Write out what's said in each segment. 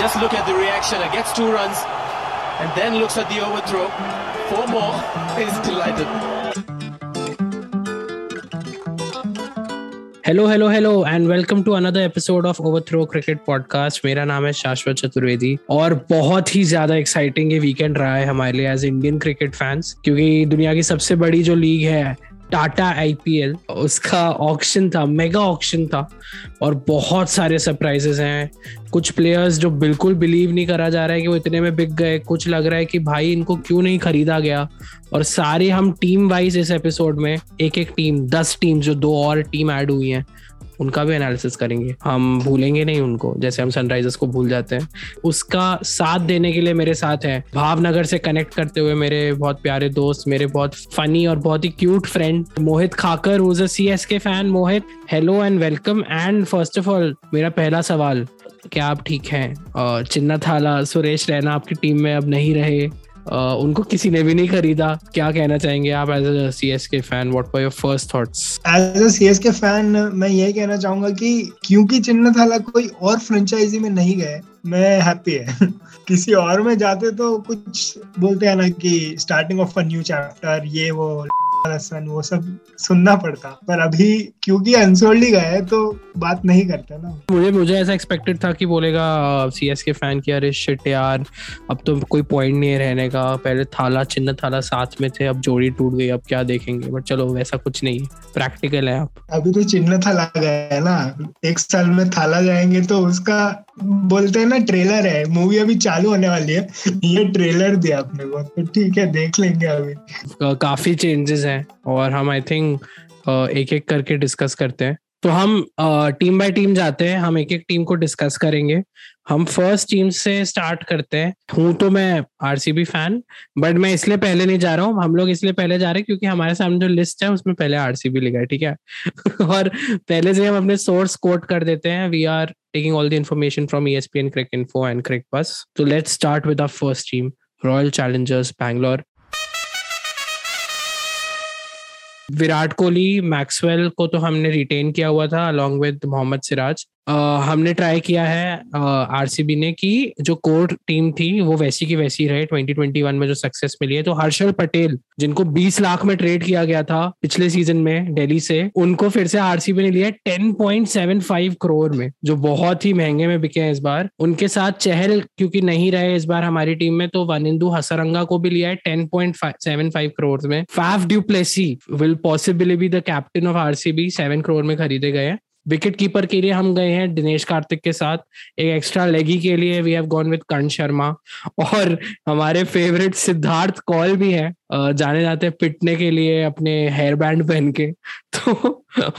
Just look at the reaction. It gets 2 runs and then looks at the overthrow. 4 more. He's delighted. Hello and welcome to another episode of Overthrow Cricket Podcast. मेरा नाम है शाश्वत चतुर्वेदी और बहुत ही ज्यादा exciting ये weekend रहा है हमारे लिए एज इंडियन क्रिकेट फैंस, क्योंकि दुनिया की सबसे बड़ी जो लीग है टाटा आईपीएल, उसका ऑक्शन था, मेगा ऑक्शन था और बहुत सारे सरप्राइजेस हैं. कुछ प्लेयर्स जो बिल्कुल बिलीव नहीं करा जा रहा है कि वो इतने में बिक गए, कुछ लग रहा है कि भाई इनको क्यों नहीं खरीदा गया. और सारे हम टीम वाइज इस एपिसोड में एक टीम, 10 टीम जो 2 और टीम ऐड हुई हैं उनका भी एनालिसिस करेंगे. हम भूलेंगे नहीं उनको, जैसे हम सनराइजर्स को भूल जाते हैं. उसका साथ देने के लिए मेरे साथ है भावनगर से कनेक्ट करते हुए मेरे बहुत प्यारे दोस्त, मेरे बहुत फनी और बहुत ही cute friend Mohit Khakar, who is a CSK fan. Mohit, hello and welcome. And first of all मेरा पहला सवाल, क्या आप ठीक हैं? चिन्ना थाला, सुरेश रैना आपकी टीम में अब नहीं रहे, उनको किसी ने भी नहीं खरीदा. क्या कहना चाहेंगे आप as a CSK fan? What were your first thoughts? As a CSK fan मैं यही कहना चाहूंगा कि क्योंकि चिन्ना थाला कोई और फ्रेंचाइजी में नहीं गए, मैं हैप्पी है. किसी और में जाते तो कुछ बोलते हैं ना कि starting of a new chapter, ये वो सब सुनना पड़ता, पर अभी क्योंकि अनसोल्ड ही गए तो बात नहीं करते ना. मुझे ऐसा एक्सपेक्टेड था कि बोलेगा सीएसके फैन कि अरे शिट यार, अब तो कोई पॉइंट नहीं है रहने का. पहले थाला चिन्ना थाला साथ में थे, अब जोड़ी टूट गई, अब क्या देखेंगे. बट चलो वैसा कुछ नहीं, प्रैक्टिकल है. आप अभी तो चिन्ना थाला गए है ना, 1 साल में थाला जाएंगे तो उसका बोलते हैं ना ट्रेलर है, मूवी अभी चालू होने वाली है, ये ट्रेलर दिया आपने को तो ठीक है, देख लेंगे. अभी काफी चेंजेस हैं और हम आई थिंक एक करके डिस्कस करते हैं. तो हम टीम बाय टीम जाते हैं, हम एक टीम को डिस्कस करेंगे. हम फर्स्ट टीम से स्टार्ट करते हैं. हूँ तो मैं आरसीबी फैन, बट मैं इसलिए पहले नहीं जा रहा हूँ, हम लोग इसलिए पहले जा रहे हैं क्योंकि हमारे सामने जो लिस्ट है उसमें पहले आरसीबी लिखा है, ठीक है. और पहले से हम अपने सोर्स कोट कर देते हैं. We are taking all the information from ESPN, Crick Info and Crick Bus. So let's start with our first team, Royal Challengers Bangalore. Virat Kohli, Maxwell को तो हमने रिटेन किया हुआ था अलॉन्ग विद मोहम्मद सिराज. हमने ट्राई किया है आरसीबी ने कि जो कोर टीम थी वो वैसी की वैसी रहे. 2021 में जो सक्सेस मिली है, तो हर्षल पटेल जिनको 20 लाख में ट्रेड किया गया था पिछले सीजन में दिल्ली से, उनको फिर से आरसीबी ने लिया 10.75 करोड़ में, जो बहुत ही महंगे में बिके हैं इस बार. उनके साथ चहल क्योंकि नहीं रहे इस बार हमारी टीम में, तो वनिंदु हसरंगा को भी लिया है 10.75 करोड़ में. Faf du Plessis will possibly be the captain of RCB, 7 crore में खरीदे गए हैं. विकेट कीपर के लिए हम गए हैं दिनेश कार्तिक के साथ. एक एक्स्ट्रा लेगी के लिए वी हैव गॉन विद कंध शर्मा और हमारे फेवरेट सिद्धार्थ कौल भी है, जाने जाते हैं पिटने के लिए अपने हेयर बैंड पहन के, तो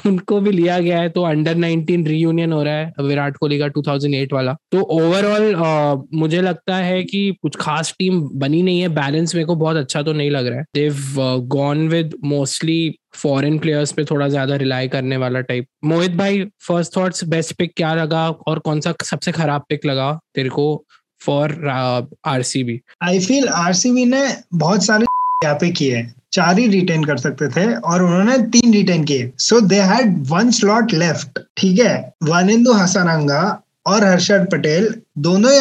उनको भी लिया गया है. तो अंडर 19 रीयूनियन हो रहा है विराट कोहली का 2008 वाला. तो ओवरऑल मुझे लगता है कि कुछ खास टीम बनी नहीं है, बैलेंस मेरे को बहुत अच्छा तो नहीं लग रहा है. They've gone with mostly foreign players पे थोड़ा ज्यादा रिलाई करने वाला टाइप. मोहित भाई, फर्स्ट थॉट्स, बेस्ट पिक क्या लगा और कौन सा सबसे खराब पिक लगा तेरे को for RCB? I feel RCB ने बहुत सारे यहाँ पे किए, 4 ही रिटेन कर सकते थे और उन्होंने 3 रिटेन किए. So they had 1 slot left, ठीक है. वनिंदु हसनंगा और हर्षद पटेल दोनों ही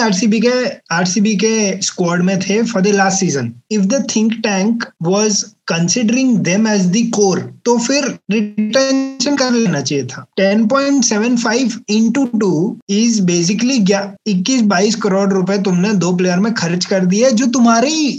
आरसीबी के स्क्वाड में थे for the last season. If the think tank was considering them as the core तो फिर रिटेंशन कर लेना चाहिए था. 10.75 into 2 इज बेसिकली 21-22 करोड़ रुपए तुमने 2 प्लेयर में खर्च कर दिए जो तुम्हारी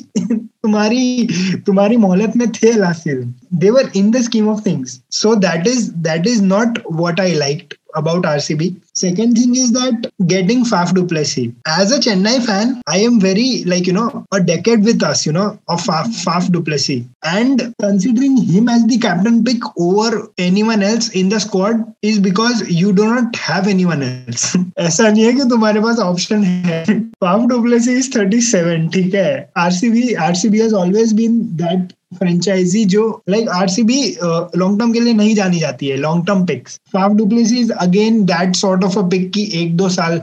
मोहलत में थे last season. They were in the scheme of things, so that is not what I liked about RCB. Second thing is that getting Faf du Plessis. As a Chennai fan, I am very a decade with us, of Faf du Plessis. And considering him as the captain pick over anyone else in the squad is because you do not have anyone else. ऐसा नहीं है कि तुम्हारे पास option है. Faf du Plessis is 37, ठीक है. RCB has always been that franchise जो आरसीबी लॉन्ग टर्म के लिए नहीं जानी जाती है, long term picks. Faf du Plessis again that sort of a pick की 1-2 साल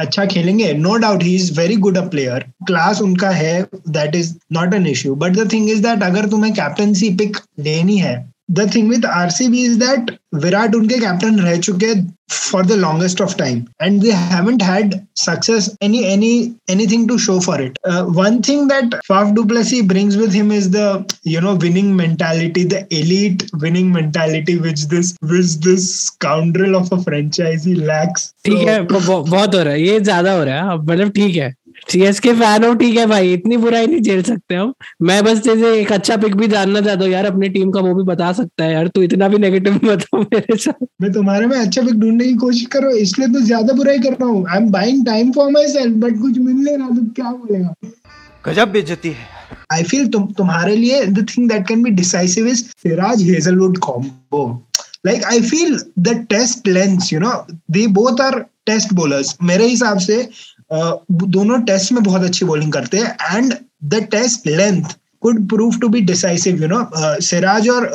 अच्छा खेलेंगे, no doubt he is very good a player, class उनका है, that is not an issue. But the thing is that अगर तुम्हें captaincy pick लेनी है the thing with RCB is that Virat unke captain रह चुके for the longest of time and they haven't had success anything to show for it. One thing that Faf du Plessis brings with him is the winning mentality, the elite winning mentality which this scoundrel of a franchisee lacks. ठीक है, बहुत हो रहा है, ये ज्यादा हो रहा है, मतलब ठीक है सीएसके फैन हो, ठीक है भाई, इतनी बुराई नहीं झेल सकते हम। मैं बस जैसे एक अच्छा पिक भी जानना चाहता हूँ यार, अपनी टीम का वो भी बता सकता है यार, तू इतना भी नेगेटिव बता मेरे साथ। मैं तुम्हारे में अच्छा पिक ढूंढने की कोशिश कर रहा हूँ, इसलिए तो ज्यादा बुराई कर रहा हूँ। I am buying time for myself, but कुछ मिल नहीं रहा, तो क्या बोलेगा, गजब बेइज्जती है। आई फील तुम्हारे लिए the thing that can be decisive is Siraj Hazlewood combo. Like, I feel the test lens, they both are test bowlers. मेरे हिसाब से दोनों टेस्ट में बहुत अच्छी बॉलिंग करते हैं and the test length could prove to be decisive, Siraj और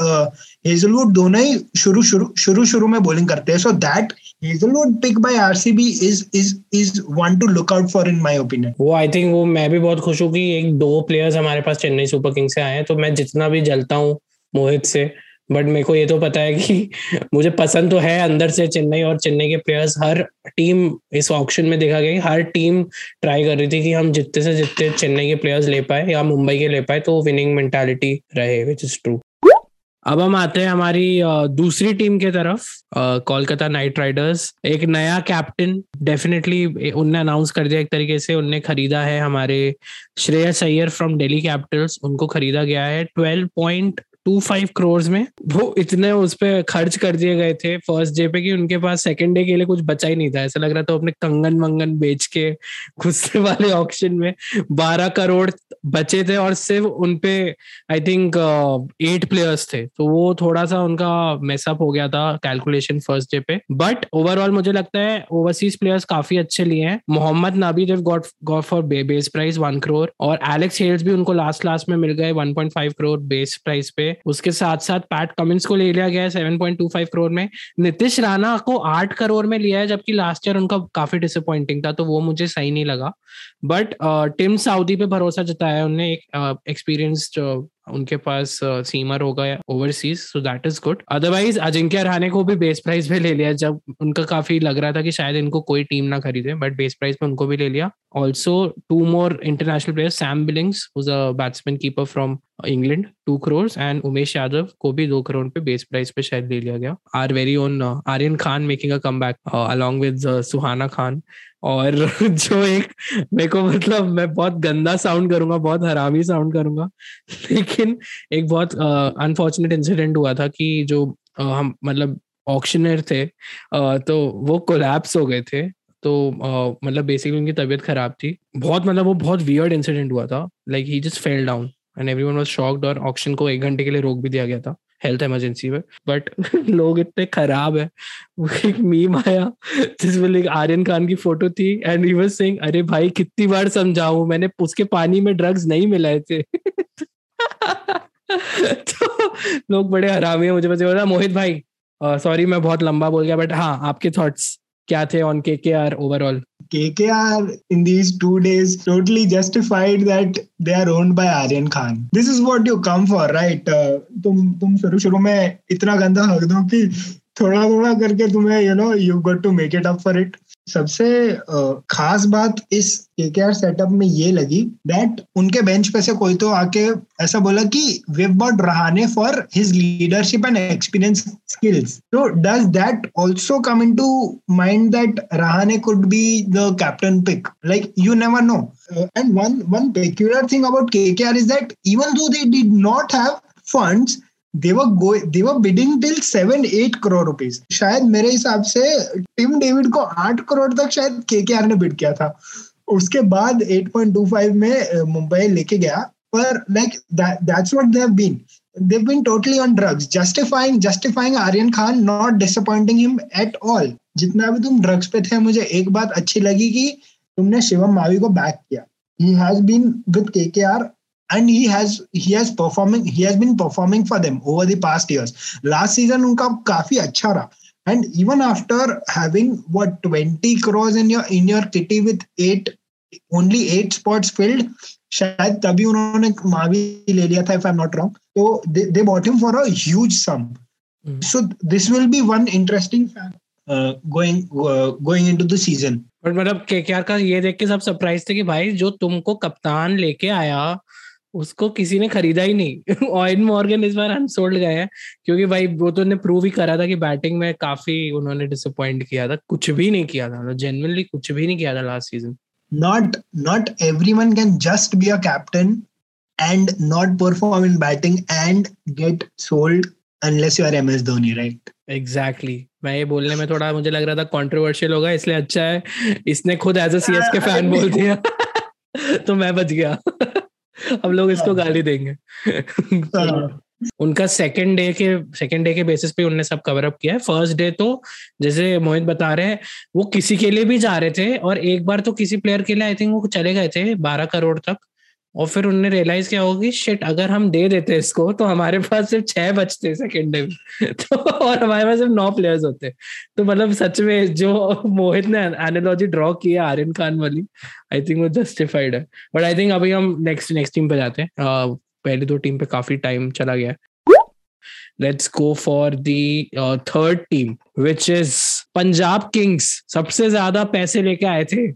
Hazelwood दोनों ही शुरू में बॉलिंग करते हैं, so that Hazelwood pick by RCB is one to look out for in my opinion. I think मैं भी बहुत खुश हूँ कि एक दो प्लेयर्स हमारे पास चेन्नई सुपर किंग्स से आए हैं, तो मैं जितना भी जलता हूँ मोहित से, बट मेरे को ये तो पता है कि मुझे पसंद तो है अंदर से चेन्नई और चेन्नई के प्लेयर्स। हर टीम इस ऑक्शन में देखा गया, हर टीम ट्राई कर रही थी कि हम जितने से जितने चेन्नई के प्लेयर्स ले पाए या मुंबई के ले पाए, तो विनिंग मेंटालिटी रहे, विच इज ट्रू। अब हम आते हैं हमारी दूसरी टीम के तरफ, कोलकाता नाइट राइडर्स। एक नया कैप्टन डेफिनेटली उनने अनाउंस कर दिया, एक तरीके से उनने खरीदा है हमारे श्रेयस अय्यर फ्रॉम दिल्ली कैपिटल्स। उनको खरीदा गया है 12.25 करोड़ में। वो इतने उस पर खर्च कर दिए गए थे फर्स्ट डे पे कि उनके पास सेकंड डे के लिए कुछ बचा ही नहीं था। ऐसा लग रहा था अपने कंगन मंगन बेच के गुस्से वाले ऑक्शन में 12 करोड़ बचे थे और सिर्फ उनपे आई थिंक 8 प्लेयर्स थे, तो वो थोड़ा सा उनका मेसअप हो गया था कैलकुलेशन फर्स्ट डे पे। बट ओवरऑल मुझे लगता है ओवरसीज प्लेयर्स काफी अच्छे लिए हैं। मोहम्मद नबी देव got for base price 1 crore और एलेक्स हेल्स भी उनको लास्ट में मिल गए 1.5 करोड़ बेस प्राइस पे। उसके साथ साथ पैट कमिंस को ले लिया गया है 7.25 करोड़ में। नितिश राणा को 8 करोड़ में लिया है, जबकि लास्ट ईयर उनका काफी डिसअपॉइंटिंग था, तो वो मुझे सही नहीं लगा। बट टिम साउदी पे भरोसा जताया उन्होंने, एक एक्सपीरियंस्ड उनके पास सीमर होगा overseas, so that is good. Otherwise Ajinkya Rahane को भी बेस प्राइस पे ले लिया, जब उनका काफी लग रहा था कि शायद इनको कोई टीम ना खरीदे, बट बेस प्राइस पे उनको भी ले लिया। Also 2 more international players, Sam Billings whose a batsman keeper from England 2 crore and Umesh Yadav को भी 2 करोड़ पे बेस प्राइस पे शायद ले लिया गया। Our very own Aryan Khan making a comeback along with Suhana Khan. और जो एक मेरे को मतलब मैं बहुत गंदा साउंड करूंगा, बहुत हरामी साउंड करूंगा, लेकिन एक बहुत अनफॉर्चुनेट इंसिडेंट हुआ था कि जो हम मतलब ऑक्शनर थे तो वो कोलैप्स हो गए थे, तो मतलब बेसिकली उनकी तबीयत खराब थी बहुत, मतलब वो बहुत वियर्ड इंसिडेंट हुआ था, like he just fell down and everyone was shocked. और ऑक्शन को 1 घंटे के लिए रोक भी दिया गया था हेल्थ इमरजेंसी में, बट लोग इतने खराब है। एक मीम आया जिसमें एक आर्यन खान की फोटो थी एंड ही वाज सेइंग अरे भाई कितनी बार समझाऊं, मैंने उसके पानी में ड्रग्स नहीं मिलाए थे। तो लोग बड़े हरामी है। मुझे पता मोहित भाई, सॉरी मैं बहुत लंबा बोल गया, बट हाँ आपके थॉट्स क्या थे on KKR overall? KKR in these 2 days totally justified that they are owned by Aryan Khan. This is what you come for, right? तुम शुरू में इतना गंदा हक दो कि थोड़ा करके तुम्हें you've got to make it up for it. सबसे खास बात इस KKR सेटअप में ये लगी दैट उनके बेंच पे से कोई तो आके ऐसा बोला कि we have bought Rahane for his leadership and experience skills. So does that also come into mind that Rahane could be the captain pick? Like you never know. And one peculiar thing about KKR is that even though they did not have funds, they were bidding till 7-8 crore rupees. शायद मेरे हिसाब से Tim David को 8 करोड़ तक शायद KKR ने bid किया था, उसके बाद 8.25 में मुंबई लेके गया। पर like that's what they have been. They've been totally on drugs, justifying Aryan Khan, not disappointing him at all. जितना भी तुम ड्रग्स पे थे, मुझे एक बात अच्छी लगी कि तुमने शिवम मावी को बैक किया। He has been with KKR and he has been performing for them over the past years. Last season unka काफी अच्छा रहा and even after having what 20 crores in your kitty with only 8 spots filled, शायद तभी उन्होंने मावी ले लिया था, if I am not wrong. तो they bought him for a huge sum. So this will be one interesting fact going into the season. But मतलब KKR का ये देख के सब सरप्राइज थे कि भाई जो तुमको कप्तान लेके आया उसको किसी ने खरीदा ही नहीं. ऑयन मॉर्गन इस बार अनसोल्ड गए हैं क्योंकि भाई वो तो प्रूव ही करा था कि बैटिंग में काफी उन्होंने डिसअपॉइंट किया था, कुछ भी नहीं किया था, जेन्युइनली कुछ भी नहीं किया था last season. Not everyone can just be a captain and not perform in batting and get sold unless you are MS Dhoni, right? Exactly. मैं ये बोलने में थोड़ा मुझे लग रहा था controversial होगा, इसलिए अच्छा है इसने खुद as a CSK fan बोल दिया तो मैं बच गया. अब लोग इसको गाली देंगे. उनका सेकेंड डे के बेसिस पे उनने सब कवर अप किया है. फर्स्ट डे तो जैसे मोहित बता रहे हैं वो किसी के लिए भी जा रहे थे और एक बार तो किसी प्लेयर के लिए आई थिंक वो चले गए थे 12 करोड़ तक और फिर उनने रियलाइज किया होगा कि शिट अगर हम दे देते इसको तो हमारे पास सिर्फ 6 बचते सेकेंड डे में तो और हमारे पास सिर्फ 9 प्लेयर्स होते. तो मतलब सच में जो मोहित ने एनालॉजी ड्रॉ किया आर्यन खान वाली आई थिंक वो जस्टिफाइड है. बट आई थिंक अभी हम नेक्स्ट टीम पे जाते हैं. पहले 2 टीम पे काफी टाइम चला गया. Let's go for the third team which is Punjab Kings. सबसे ज्यादा पैसे लेके आए थे,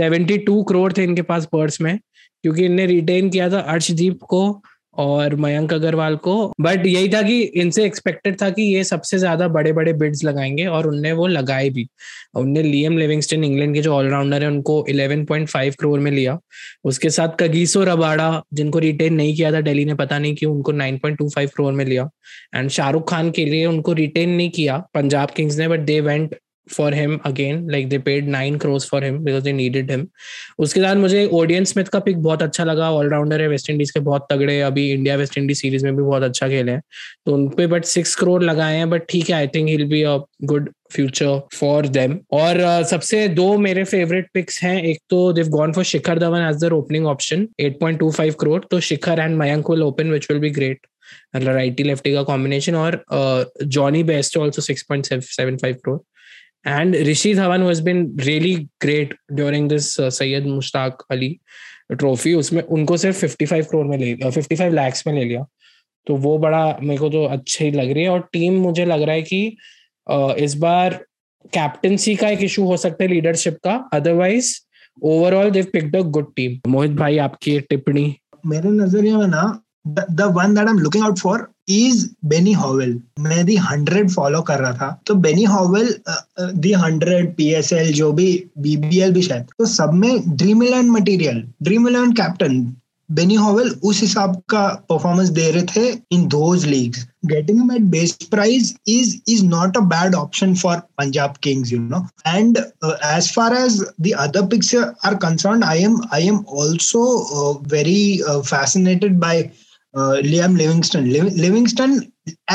72 करोड़ थे इनके पास पर्स में क्योंकि इनने रिटेन किया था अर्शदीप को और मयंक अग्रवाल को. बट यही था कि इनसे एक्सपेक्टेड था कि ये सबसे ज्यादा बड़े बड़े बिड्स लगाएंगे और उनने वो लगाए भी. उनने लियम लिविंगस्टन इंग्लैंड के जो ऑलराउंडर है उनको 11.5 करोड़ में लिया. उसके साथ कगिसो रबाड़ा जिनको रिटेन नहीं किया था दिल्ली ने, पता नहीं क्यों, उनको 9.25 करोड़ में लिया. एंड शाहरुख खान के लिए उनको रिटेन नहीं किया पंजाब किंग्स ने but they went for him again, like they paid 9 crores for him because they needed him. उसके बाद मुझे ओडियन स्मिथ का पिक बहुत अच्छा लगा. ऑलराउंडर है, वेस्ट इंडीज के बहुत तगड़े, अभी इंडिया वेस्ट इंडीज सीरीज में भी बहुत अच्छा खेले हैं तो उन पे बट 6 करोड़ लगाए हैं. बट ठीक है, I think he will be a good future for them. और सबसे 2 मेरे फेवरेट पिक्स हैं. एक तो they've gone for Shikhar Dhawan as their opening option 8.25 crore. तो Shikhar and Mayank will open which will be great. Righty lefty का कॉम्बिनेशन. और Jonny Bairstow also 6.75 crore. And Rishi Dhawan, who has been really great during this Syed Mushtaq Ali trophy, उसमें उनको सिर्फ 55 lakhs में ले लिया. तो वो बड़ा मेरे को तो अच्छी लग रही है. और टीम मुझे लग रहा है कि इस बार कैप्टेंसी का एक इशू हो सकता है, लीडरशिप का. Otherwise overall they have picked a good team. Mohit भाई, आपकी टिप्पणी? मेरे नजरिए में ना the one that I'm looking out for is Benny Howell. मैं दी 100 फॉलो कर रहा था तो Benny Howell दी 100 PSL जो भी BBL भी शायद, तो सब में dream eleven captain Benny Howell उस हिसाब का परफॉर्मेंस दे रहे थे in those leagues. Getting him at base price is not a bad option for Punjab Kings, you know. And as far as the other picks are concerned, I am also very fascinated by Liam Livingston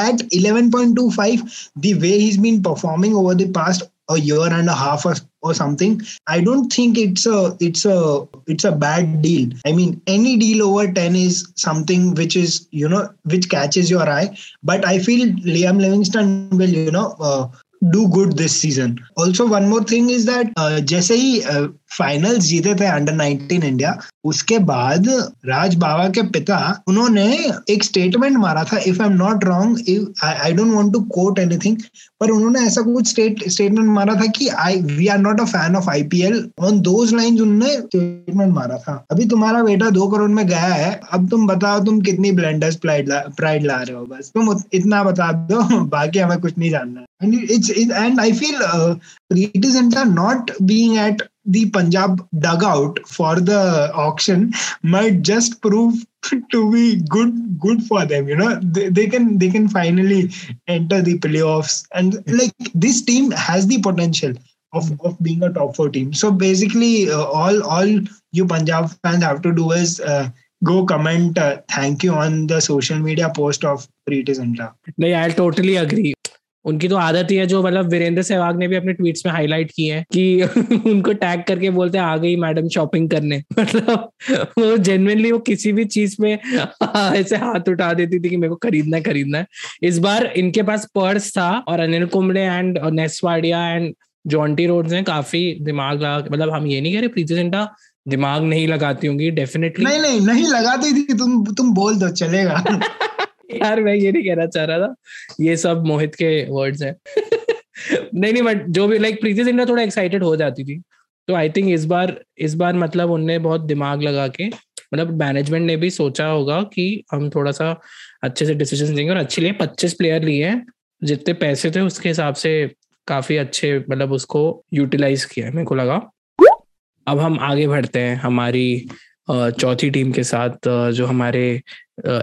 at 11.25, the way he's been performing over the past a year and a half or something, I don't think it's a bad deal. I mean, any deal over 10 is something which is, you know, which catches your eye. But I feel Liam Livingston will, you know, do good this season. Also, one more thing is that जैसे ही finals जीते थे under 19 India, उसके बाद राज बावा के पिता उन्होंने एक statement मारा था, if I am not wrong, I don't want to quote anything, पर उन्होंने ऐसा कुछ स्टेटमेंट मारा था कि we are not a fan of IPL. On those lines उन्होंने स्टेटमेंट मारा था. अभी तुम्हारा बेटा 2 करोड़ में गया है, अब तुम बताओ तुम कितनी ब्लेंडर्स प्राइड ला रहे हो, बस तुम इतना बता दो, बाकी हमें कुछ नहीं जानना है. And I feel partisans are not being at the Punjab dugout for the auction might just prove to be good for them, you know. They can finally enter the playoffs, and like this team has the potential of being a top 4 team. So basically, all you Punjab fans have to do is go comment thank you on the social media post of partisans. No, I totally agree. उनकी तो आदत ही है, जो मतलब वीरेंद्र सहवाग ने भी अपने tweets में हाईलाइट किए हैं कि उनको टैग करके बोलते हैं आ गई मैडम शॉपिंग करने. मतलब वो जेन्युइनली वो किसी भी चीज में ऐसे हाथ उठा देती थी कि मेरे को खरीदना है. इस बार इनके पास पर्स था और Anil Kumble and Ness Wadia and Jonty Rhodes ने काफी दिमाग लगा. मतलब हम ये नहीं कह रहे प्रीति जिंटा दिमाग नहीं लगाती होंगी डेफिनेटली। नहीं लगाती थी, तुम बोल दो चलेगा। यार मैं ये नहीं कहना चाह रहा था, ये सब मोहित के वर्ड्स हैं। नहीं बट जो भी लाइक प्रीति जिंटा थोड़ा एक्साइटेड हो जाती थी, तो आई थिंक इस बार मतलब उनने बहुत दिमाग लगा के, मतलब मैनेजमेंट ने भी सोचा होगा कि हम थोड़ा सा अच्छे से डिसीजन देंगे, और अच्छे लिए 25 प्लेयर लिए हैं, जितने पैसे थे उसके हिसाब से काफी अच्छे मतलब उसको यूटिलाइज किया है, मेरे को लगा। अब हम आगे बढ़ते हैं हमारी चौथी टीम के साथ, जो हमारे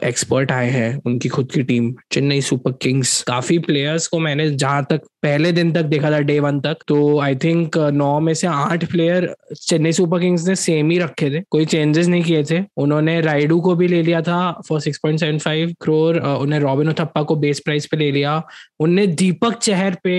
एक्सपर्ट आए हैं, उनकी खुद की टीम चेन्नई सुपर किंग्स। काफी प्लेयर्स को मैंने जहां तक पहले दिन तक देखा था, डे वन तक, तो आई थिंक 9 में से 8 प्लेयर चेन्नई सुपर किंग्स ने सेम ही रखे थे, कोई चेंजेस नहीं किए थे। उन्होंने राइडू को भी ले लिया था फॉर 6.75 करोड़, उन्हें रॉबिन उथप्पा को बेस प्राइस पे ले लिया, उनने दीपक चहर पे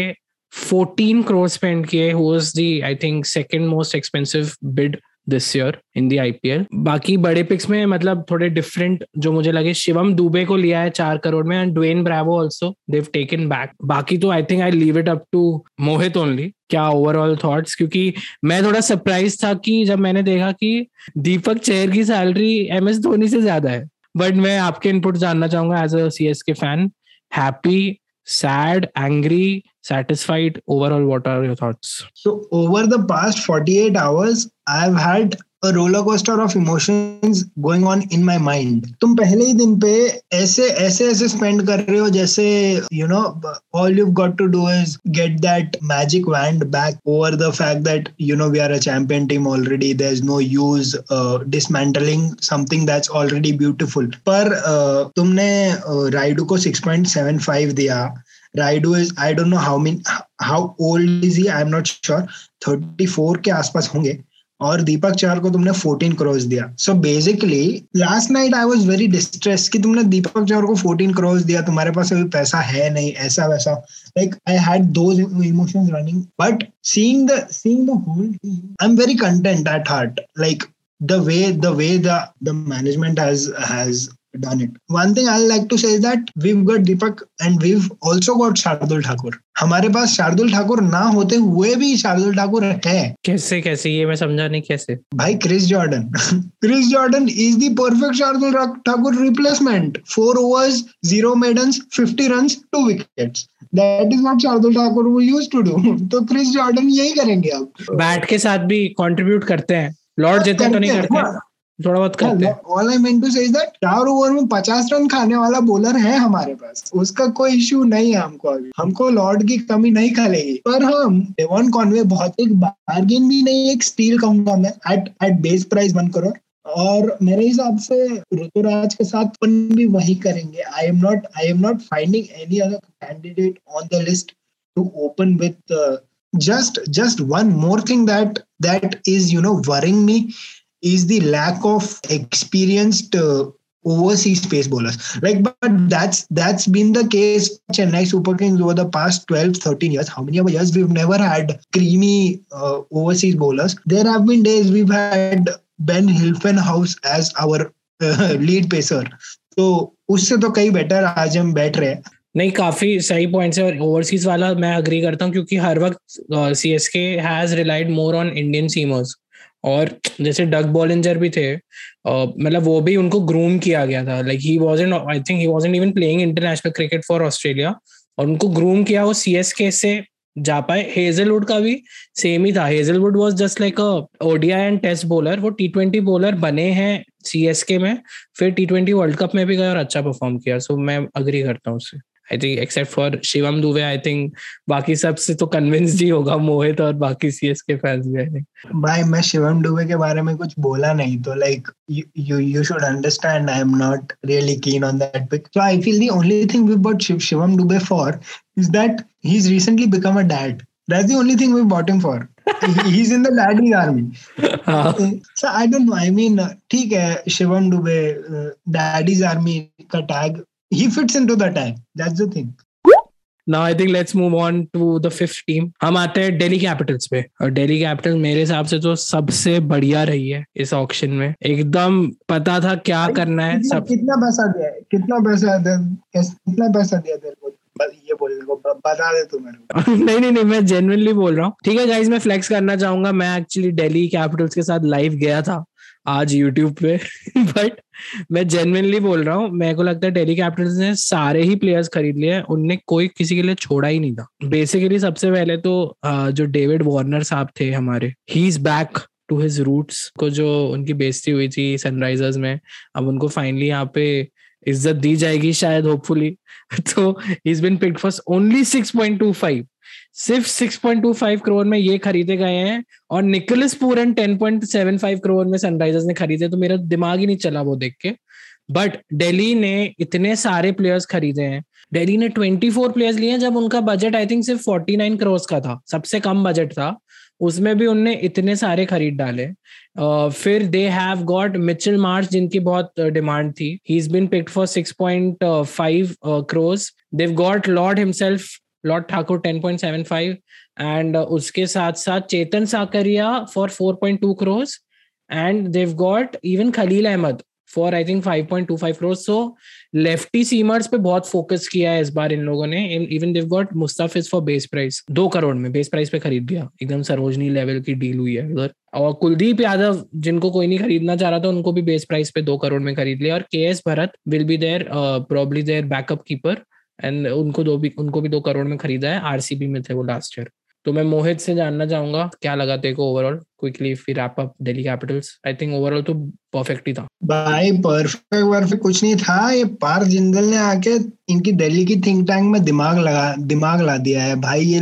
14 करोड़ स्पेंड किए, who was the I think second most expensive bid this year in the IPL. बाकी बड़े पिक्स में मतलब थोड़े डिफरेंट जो मुझे लगे, शिवम दुबे को लिया है 4 करोड़ में, and Dwayne Bravo also they have taken back. बाकी तो I think I leave it up to Mohit only, क्या ओवरऑल थॉट्स? क्योंकि मैं थोड़ा सरप्राइज था कि जब मैंने देखा कि दीपक चहर की सैलरी MS धोनी से ज्यादा है, बट मैं आपके इनपुट जानना चाहूंगा as a CSK fan. Happy, sad, angry, satisfied, overall what are your thoughts? So over the past 48 hours I've had a roller coaster of emotions going on in my mind. तुम पहले ही दिन पे ऐसे spend कर रहे हो जैसे you know all you've got to do is get that magic wand back over the fact that you know we are a champion team already. There's no use dismantling something that's already beautiful. पर तुमने राइडू को 6.75 दिया। Raidu is I don't know how old is he, I'm not sure, 34 के आसपास होंगे, और दीपक चहर को तुमने 14 करोड़ दिया। So basically last night I was very distress कि तुमने दीपक चहर को 14 करोड़ दिया, तुम्हारे पास अभी पैसा है नहीं, ऐसा वैसा, like I had those emotions running, but seeing the whole team I am very content at heart, like the way the management has done it. One thing I like to say is that we've got Deepak and we've also got Shardul Thakur. हमारे पास शार्दुल ठाकुर ना होते हुए भी शार्दुल ठाकुर है। कैसे ये मैं समझा नहीं कैसे भाई। Chris Jordan is the perfect Shardul Thakur replacement. 4 overs 0 maidens 50 runs 2 wickets, that is what Shardul Thakur we used to do. तो क्रिस जॉर्डन यही करेंगे। अब बैट के साथ भी कंट्रीब्यूट करते हैं, लॉर्ड जितना तो नहीं करते, थोड़ा बहुत करते हैं। All I meant to say is that 4 over में 50 रन खाने वाला बॉलर है हमारे पास, उसका कोई इश्यू नहीं है। हमको लॉर्ड की कमी नहीं खालेगी। पर हम डेवन कॉनवे बहुत एक बार्गेन भी नहीं, एक स्टील कहूंगा मैं, एट बेस प्राइस 1 करोड़, और मेरे हिसाब से ऋतुराज के साथ अपन भी वही करेंगे। I am not finding any other candidate on the list to open with. Just one more thing that is you know worrying me is the lack of experienced overseas pace bowlers. Like, but that's been the case for Chennai Super Kings over the past 12-13 years. How many of years we've never had creamy overseas bowlers? There have been days we've had Ben Hilfenhaus as our lead pacer. So, उससे तो कई better आज हम बैठ रहे हैं। नहीं, काफी सही पॉइंट्स है, और ओवरसीज वाला मैं अग्री करता हूँ, क्योंकि हर वक्त CSK has relied more on Indian seamers, और जैसे डग बॉलिंजर भी थे, मतलब वो भी उनको ग्रूम किया गया था, like he wasn't even playing international cricket for Australia, और उनको ग्रूम किया, वो CSK से जा पाए। हेजलवुड का भी सेम ही था। Hazlewood was just like a ODI and test bowler, वो T20 बॉलर बने हैं CSK में, फिर T20 वर्ल्ड कप में भी गए और अच्छा परफॉर्म किया। सो मैं अग्री करता हूँ उससे। I think except for Shivam Dubey, I think बाकी सबसे तो कन्विंस्ड ही होगा मोहित और बाकी CSK फैंस भी। I think भाई मैं शिवम दुबे के बारे में कुछ बोला नहीं, तो like you should understand I am not really keen on that pick. So I feel the only thing we bought Shivam Dubey for is that he's recently become a dad. That's the only thing we bought him for. He's in the daddy army. So I don't know. I mean ठीक है, Shivam Dubey daddy's army का tag. He fits into the tag. That's the thing. Now I think let's move on to the fifth team. हम आते हैं Delhi Capitals पे, और Delhi Capitals मेरे हिसाब से तो सबसे बढ़िया रही है इस ऑक्शन में। एकदम पता था क्या करना है। कितना पैसा दिया तेरे को? ये बोलने को बता दे तू मेरे को। नहीं मैं जेन्युइनली बोल रहा हूँ। ठीक है गाइस, मैं फ्लेक्स करना चाहूंगा, मैं एक्चुअली दिल्ली कैपिटल्स के साथ लाइव गया था आज यूट्यूब पे बट मैं जेन्युइनली बोल रहा हूँ, मेरे को लगता है दिल्ली कैपिटल्स ने सारे ही प्लेयर्स खरीद लिए हैं, उनने कोई किसी के लिए छोड़ा ही नहीं था। बेसिकली सबसे पहले तो जो डेविड वार्नर साहब थे हमारे, he is back to his roots, को जो उनकी बेइज्जती हुई थी सनराइजर्स में, अब उनको फाइनली यहाँ पे इज्जत दी जाएगी शायद, होपफुली। तो he is been picked for only 6.25, सिर्फ 6.25 करोड़ में ये खरीदे गए हैं, और निकोलस पूरन 10.75 करोड़ में सनराइजर्स ने खरीदे। तो मेरा दिमाग ही नहीं चला वो देख के, बट दिल्ली ने इतने सारे प्लेयर्स खरीदे हैं। दिल्ली ने 24 प्लेयर्स लिए हैं, जब उनका बजट आई थिंक सिर्फ 49 करोड़ का था, सबसे कम बजट था, उसमें भी उनने इतने सारे खरीद डाले। फिर they have got Mitchell Marsh, जिनकी बहुत डिमांड थी, he is been picked for 6.5 crore. They have got Lord himself, Lord Thakur 10.75, and उसके साथ साथ Chetan Sakariya for 4.2 crore, and they have got even Khaleel Ahmed for I think 5.25 crore. So lefty seamers पे बहुत फोकस किया है इस बार इन लोगों ने। Even they got Mustafiz for base price 2 crore में, बेस प्राइस पे खरीद लिया, एकदम सरोजनी लेवल की डील हुई है उधर। और कुलदीप यादव, जिनको कोई नहीं खरीदना चाह रहा था, उनको भी बेस प्राइस पे 2 करोड़ में खरीद लिया। और KS Bharat will be there probably their backup keeper, and उनको भी 2 करोड़ में खरीदा है, RCB में थे वो लास्ट ईयर। तो मैं मोहित से जानना चाहूंगा क्या लगा तेरे को ओवरऑल, क्विकली फिर wrap up Delhi Capitals. I think overall तो परफेक्ट ही था भाई, परफेक्ट कुछ नहीं था। ये पार जिंदल ने आके इनकी दिल्ली की थिंक टैंक में दिमाग ला दिया है भाई। ये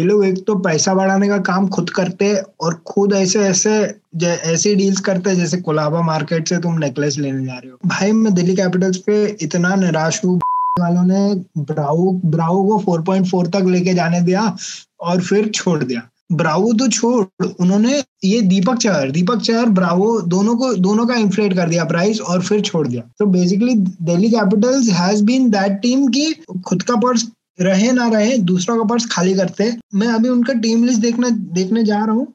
लोग एक तो पैसा बढ़ाने का काम खुद करते और खुद ऐसे डील्स करते, जैसे कोलाबा मार्केट से तुम नेकलेस लेने जा रहे हो। भाई मैं दिल्ली कैपिटल्स पे इतना निराश हूँ, वालों ने ब्रावो को 4.4 तक लेके जाने दिया और फिर छोड़ दिया। ब्रावो तो छोड़, उन्होंने ये दीपक चहर ब्रावो दोनों का इन्फ्लेट कर दिया प्राइस और फिर छोड़ दिया। तो basically Delhi Capitals has been that team की खुद का पर्स रहे ना रहे, दूसरों का पर्स खाली करते। मैं अभी उनका टीम लिस्ट देखने जा रहा हूँ।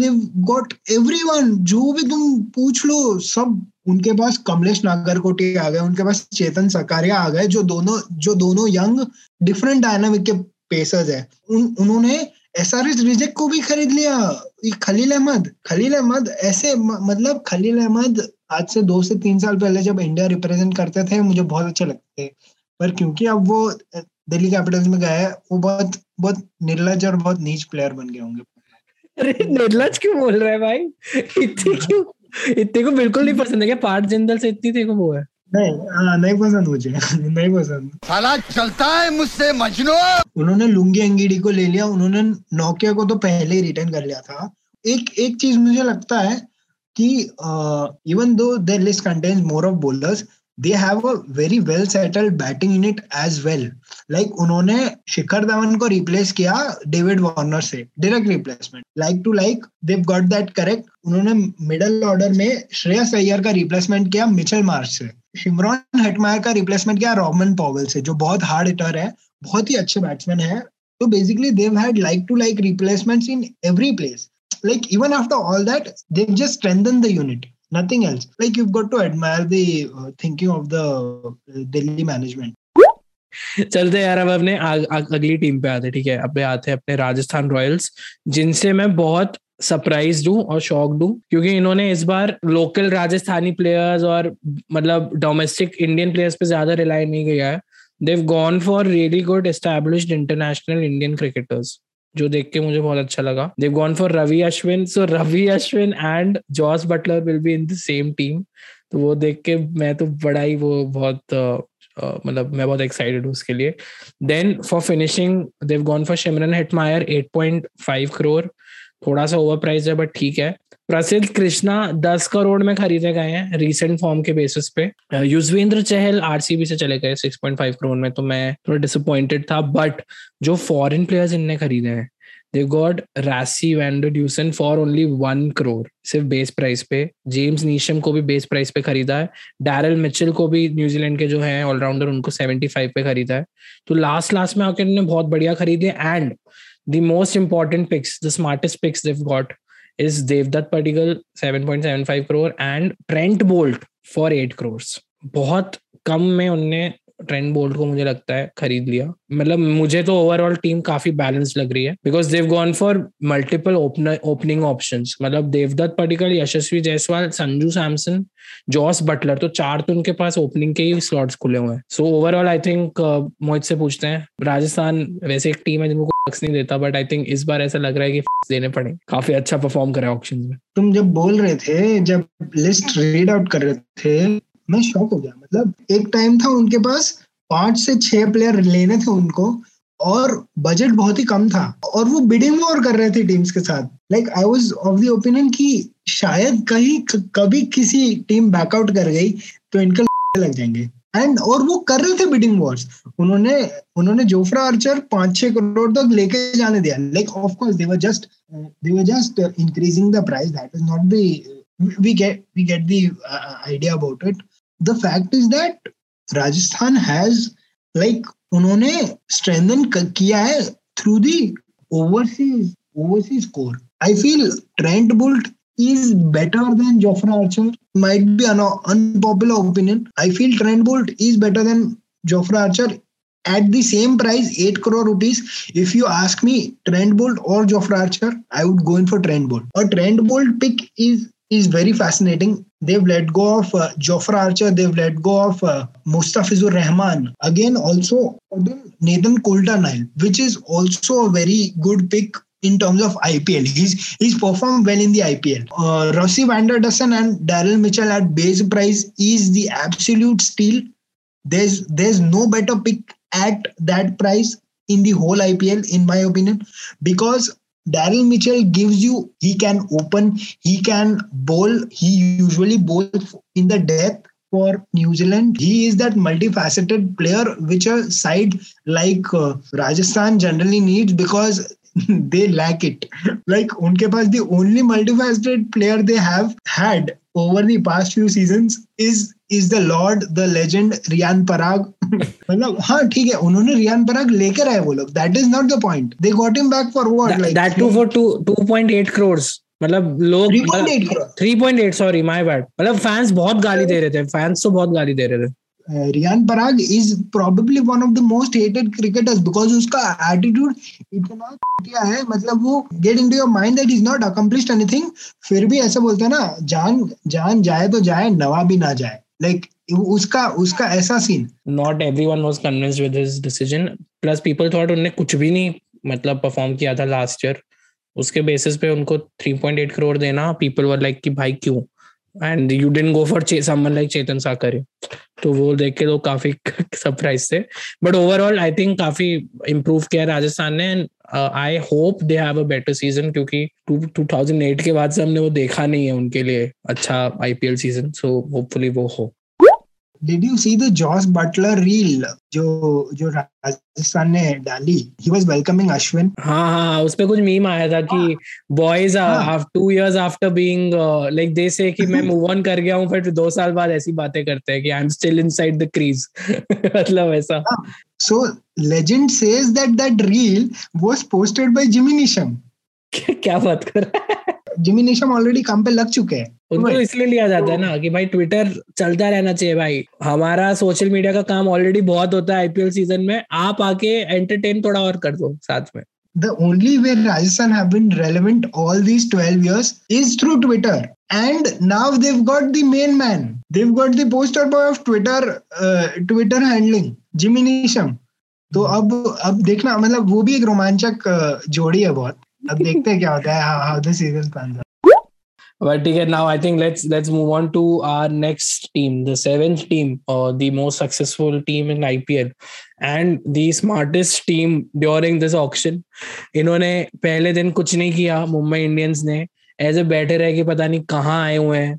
They've got everyone, जो भी तुम पूछ लो सब उनके पास। कमलेश नागरकोटी आ गए उनके पास, चेतन सकारिया आ गए, जो दोनों यंग डिफरेंट डायनामिक के पेसर्स है। उन्होंने SRH रिजेक्ट को भी खरीद लिया। खलील अहमद ऐसे मतलब खलील अहमद आज से 2 से 3 साल पहले जब इंडिया रिप्रेजेंट करते थे मुझे बहुत अच्छे लगते थे, पर क्योंकि अब वो दिल्ली कैपिटल्स में गए, वो बहुत बहुत निर्लज और बहुत नीच प्लेयर बन गए होंगे। अरे निर्लज क्यों बोल रहा है भाई, इतने को बिल्कुल नहीं पसंद है क्या पार्थ जिंदल से? इतनी तेरे को वो है नहीं पसंद, मुझे नहीं पसंद, साला चलता है मुझसे मजनू। उन्होंने लुंगी अंगीडी को ले लिया, उन्होंने नोकिया को तो पहले ही रिटर्न कर लिया था। एक चीज मुझे लगता है कि even though their list contains more of bowlers, they have a very well settled batting unit as well. Like उन्होंने शिखर धवन को रिप्लेस किया डेविड वार्नर से, direct replacement, like to like they got that correct. उन्होंने middle order में श्रेयस अय्यर का replacement किया Mitchell Marsh से, Shimron Hetmyer का रिप्लेसमेंट किया रॉबमन पॉवेल से, जो बहुत हार्ड हिटर है, बहुत ही अच्छे बैट्समैन है। तो basically they had like to like replacements in every place. Like even after all that they just strengthen the unit, nothing else. Like you've got to admire the thinking of the Delhi management. चलते यार अब अपने अगली team पे आते, ठीक है। अब आते हैं अपने राजस्थान रॉयल्स, जिनसे मैं बहुत सरप्राइज्ड हूँ और शॉक्ड हूँ, क्योंकि इन्होंने इस बार लोकल राजस्थानी प्लेयर्स और मतलब डोमेस्टिक इंडियन प्लेयर्स पे ज्यादा रिलाई नहीं किया है। They've gone for really good established international Indian cricketers, जो देख के मुझे बहुत अच्छा लगा। They've gone for Ravi Ashwin, so Ravi Ashwin and Jos Buttler will be in the same team. तो वो देख के मैं तो बड़ा ही वो बहुत मतलब मैं बहुत एक्साइटेड हूँ उसके लिए। Then for finishing they've gone for Shimron Hetmyer 8.5 crore, थोड़ा सा ओवर प्राइस है बट ठीक है। प्रसिद्ध कृष्णा 10 करोड़ में खरीदे गए हैं रीसेंट फॉर्म के बेसिस पे। युजवेंद्र चहल RCB से चले गए 6.5 करोड़ में, तो मैं थोड़ा डिसअपॉइंटेड था। बट जो फॉरेन प्लेयर्स इनने खरीदे हैं, they got Rassie van der Dussen for only 1 crore, सिर्फ बेस प्राइस पे। जेम्स नीशम को भी बेस प्राइस पे खरीदा है, डैरल मिचेल को भी न्यूजीलैंड के जो है ऑलराउंडर उनको 75 पे खरीदा है। तो लास्ट में आकर इन्होंने बहुत बढ़िया खरीदे। And the most important picks, the smartest picks they got is Devdutt Padikkal 7.75 crore and Trent Boult for 8 crores. बहुत कम में उनने ट्रेंट बोल्ट को मुझे लगता है खरीद लिया। मतलब मुझे तो ओवरऑल टीम काफी बैलेंस्ड लग रही है because they gone for multiple opening options. मतलब देवदत्त पडिक्कल, यशस्वी जायसवाल, संजू सैमसन, जॉस बटलर, तो चार तो उनके पास ओपनिंग के ही स्लॉट्स खुले हुए हैं। सो ओवरऑल आई थिंक मोहित से पूछते हैं, राजस्थान वैसे एक टीम है जिनको फक्स नहीं देता, बट आई थिंक इस बार ऐसा लग रहा है कि फक्स देने पड़े, काफी अच्छा परफॉर्म करा ऑक्शन में। तुम जब बोल रहे थे, जब लिस्ट रीड आउट कर रहे थे, मैं शॉक हो गया। मतलब एक टाइम था उनके पास 5 से 6 प्लेयर लेने थे उनको और बजट बहुत ही कम था और वो बिडिंग वॉर कर रहे थे टीम्स के साथ। Like I was of the opinion कि शायद कहीं कभी किसी टीम बैकआउट कर गई तो इनका लग जाएंगे एंड और वो कर रहे थे बिडिंग वॉर्स। उन्होंने जोफ्रा आर्चर 5-6 करोड़ तक लेके जाने दिया। Like of course they were just increasing the price, that is not the we get the idea about it. The fact is that Rajasthan has like उन्होंने strengthen किया है through the overseas core. I feel Trent Boult is better than Jofra Archer. Might be an unpopular opinion. I feel Trent Boult is better than Jofra Archer at the same price, 8 crore rupees. If you ask me, Trent Boult or Jofra Archer, I would go in for Trent Boult. A Trent Boult pick is very fascinating. They've let go of Jofra Archer, they've let go of Mustafizur Rahman. Again, also Nathan Coulter-Nile, which is also a very good pick in terms of IPL. He's performed well in the IPL. Rossi Van Der Dussen and Daryl Mitchell at base price is the absolute steal. There's no better pick at that price in the whole IPL, in my opinion, because Daryl Mitchell gives you, he can open, he can bowl, he usually bowls in the depth for New Zealand. He is that multifaceted player which a side like Rajasthan generally needs because they lack it. Like unke paas the only multifaceted player they have had over the past few seasons is the lord, the legend Riyan Parag. मतलब हाँ ठीक है, उन्होंने रियान पराग लेकर आए वो लोग, that is not the point, they got him back for what, like that to for 2.8 crores. मतलब लोग 3.8 सॉरी माय बैड, मतलब फैंस बहुत गाली दे रहे थे, फैंस तो बहुत गाली दे रहे थे। Riyan Parag is probably one of the most hated cricketers because उसका attitude इतना घटिया है, मतलब वो get into your mind that he's not accomplished anything, फिर भी ऐसा बोलता है ना, जान जाए तो जाए, नवा भी ना जाए, like उसका ऐसा scene. Not everyone was convinced with his decision. Plus people thought उन्होंने कुछ भी नहीं मतलब परफॉर्म किया था लास्ट ईयर, उसके बेसिस पे उनको 3.8 करोड़ देना, पीपल वर लाइक कि भाई क्यों, and you didn't go for someone like Chetan Sakaria. तो वो देख के लोग काफी सरप्राइज थे, बट ओवरऑल आई थिंक काफी इम्प्रूव किया राजस्थान ने and I hope they have a better season, क्योंकि 2008 के बाद से हमने वो देखा नहीं है उनके लिए अच्छा आईपीएल सीजन, सो होपफुली वो हो। Did you see the Josh Butler reel जो राजस्थान ने डाली? He was welcoming Ashwin. हाँ, उसपे कुछ मीम आया था कि boys have 2 years after being like they say कि मैं move on कर गया हूँ, फिर 2 साल बाद ऐसी बातें करते हैं कि I'm still inside the crease. मतलब ऐसा। So legend says that reel was posted by Jimmy Nisham. क्या बात कर रहा है? Jimmy Nisham already काम पे लग चुके हैं, उनको इसलिए लिया जाता है ना कि भाई ट्विटर चलता रहना चाहिए, भाई हमारा सोशल मीडिया का काम ऑलरेडी बहुत होता है आईपीएल सीजन में, आप आके एंटरटेन थोड़ा और कर दो साथ में। The only way Rajasthan have been relevant all these 12 years is through Twitter. And now they've got the main man. They've got the poster boy of Twitter handling, Jimmy Nisham. तो अब देखना, मतलब वो भी एक रोमांचक जोड़ी है बहुत। अब देखते हैं क्या होता है, how the season plans out. But now I think let's move on to our next team, the 7th team, the most successful team in IPL and the smartest team during this auction. इन्होंने पहले दिन कुछ नहीं किया, Mumbai Indians ने ऐसे बैठे रहे कि पता नहीं कहाँ आए हुए हैं,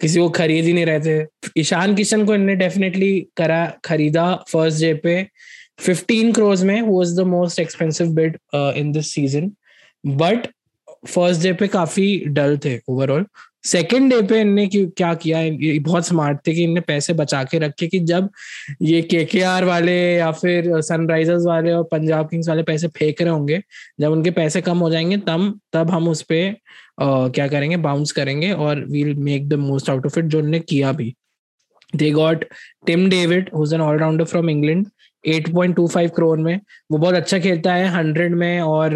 किसी को खरीद ही नहीं रहे थे। ईशान किशन को इन्होंने डेफिनेटली खरीदा फर्स्ट डे पे 15 crores में, who was the most expensive bid in this season. But first day पे काफी डल थे ओवरऑल। सेकेंड डे पे इनने क्या किया, ये बहुत स्मार्ट थे कि इनने पैसे बचा के रखे कि जब ये केकेआर वाले या फिर सनराइजर्स वाले और पंजाब किंग्स वाले पैसे फेंक रहे होंगे, जब उनके पैसे कम हो जाएंगे तब हम उस पे क्या करेंगे, बाउंस करेंगे और we'll make the most out of it, जो इनने किया भी। They got Tim David, who's an all-rounder from England, 8.25 crore में. वो बहुत अच्छा खेलता है 100 में और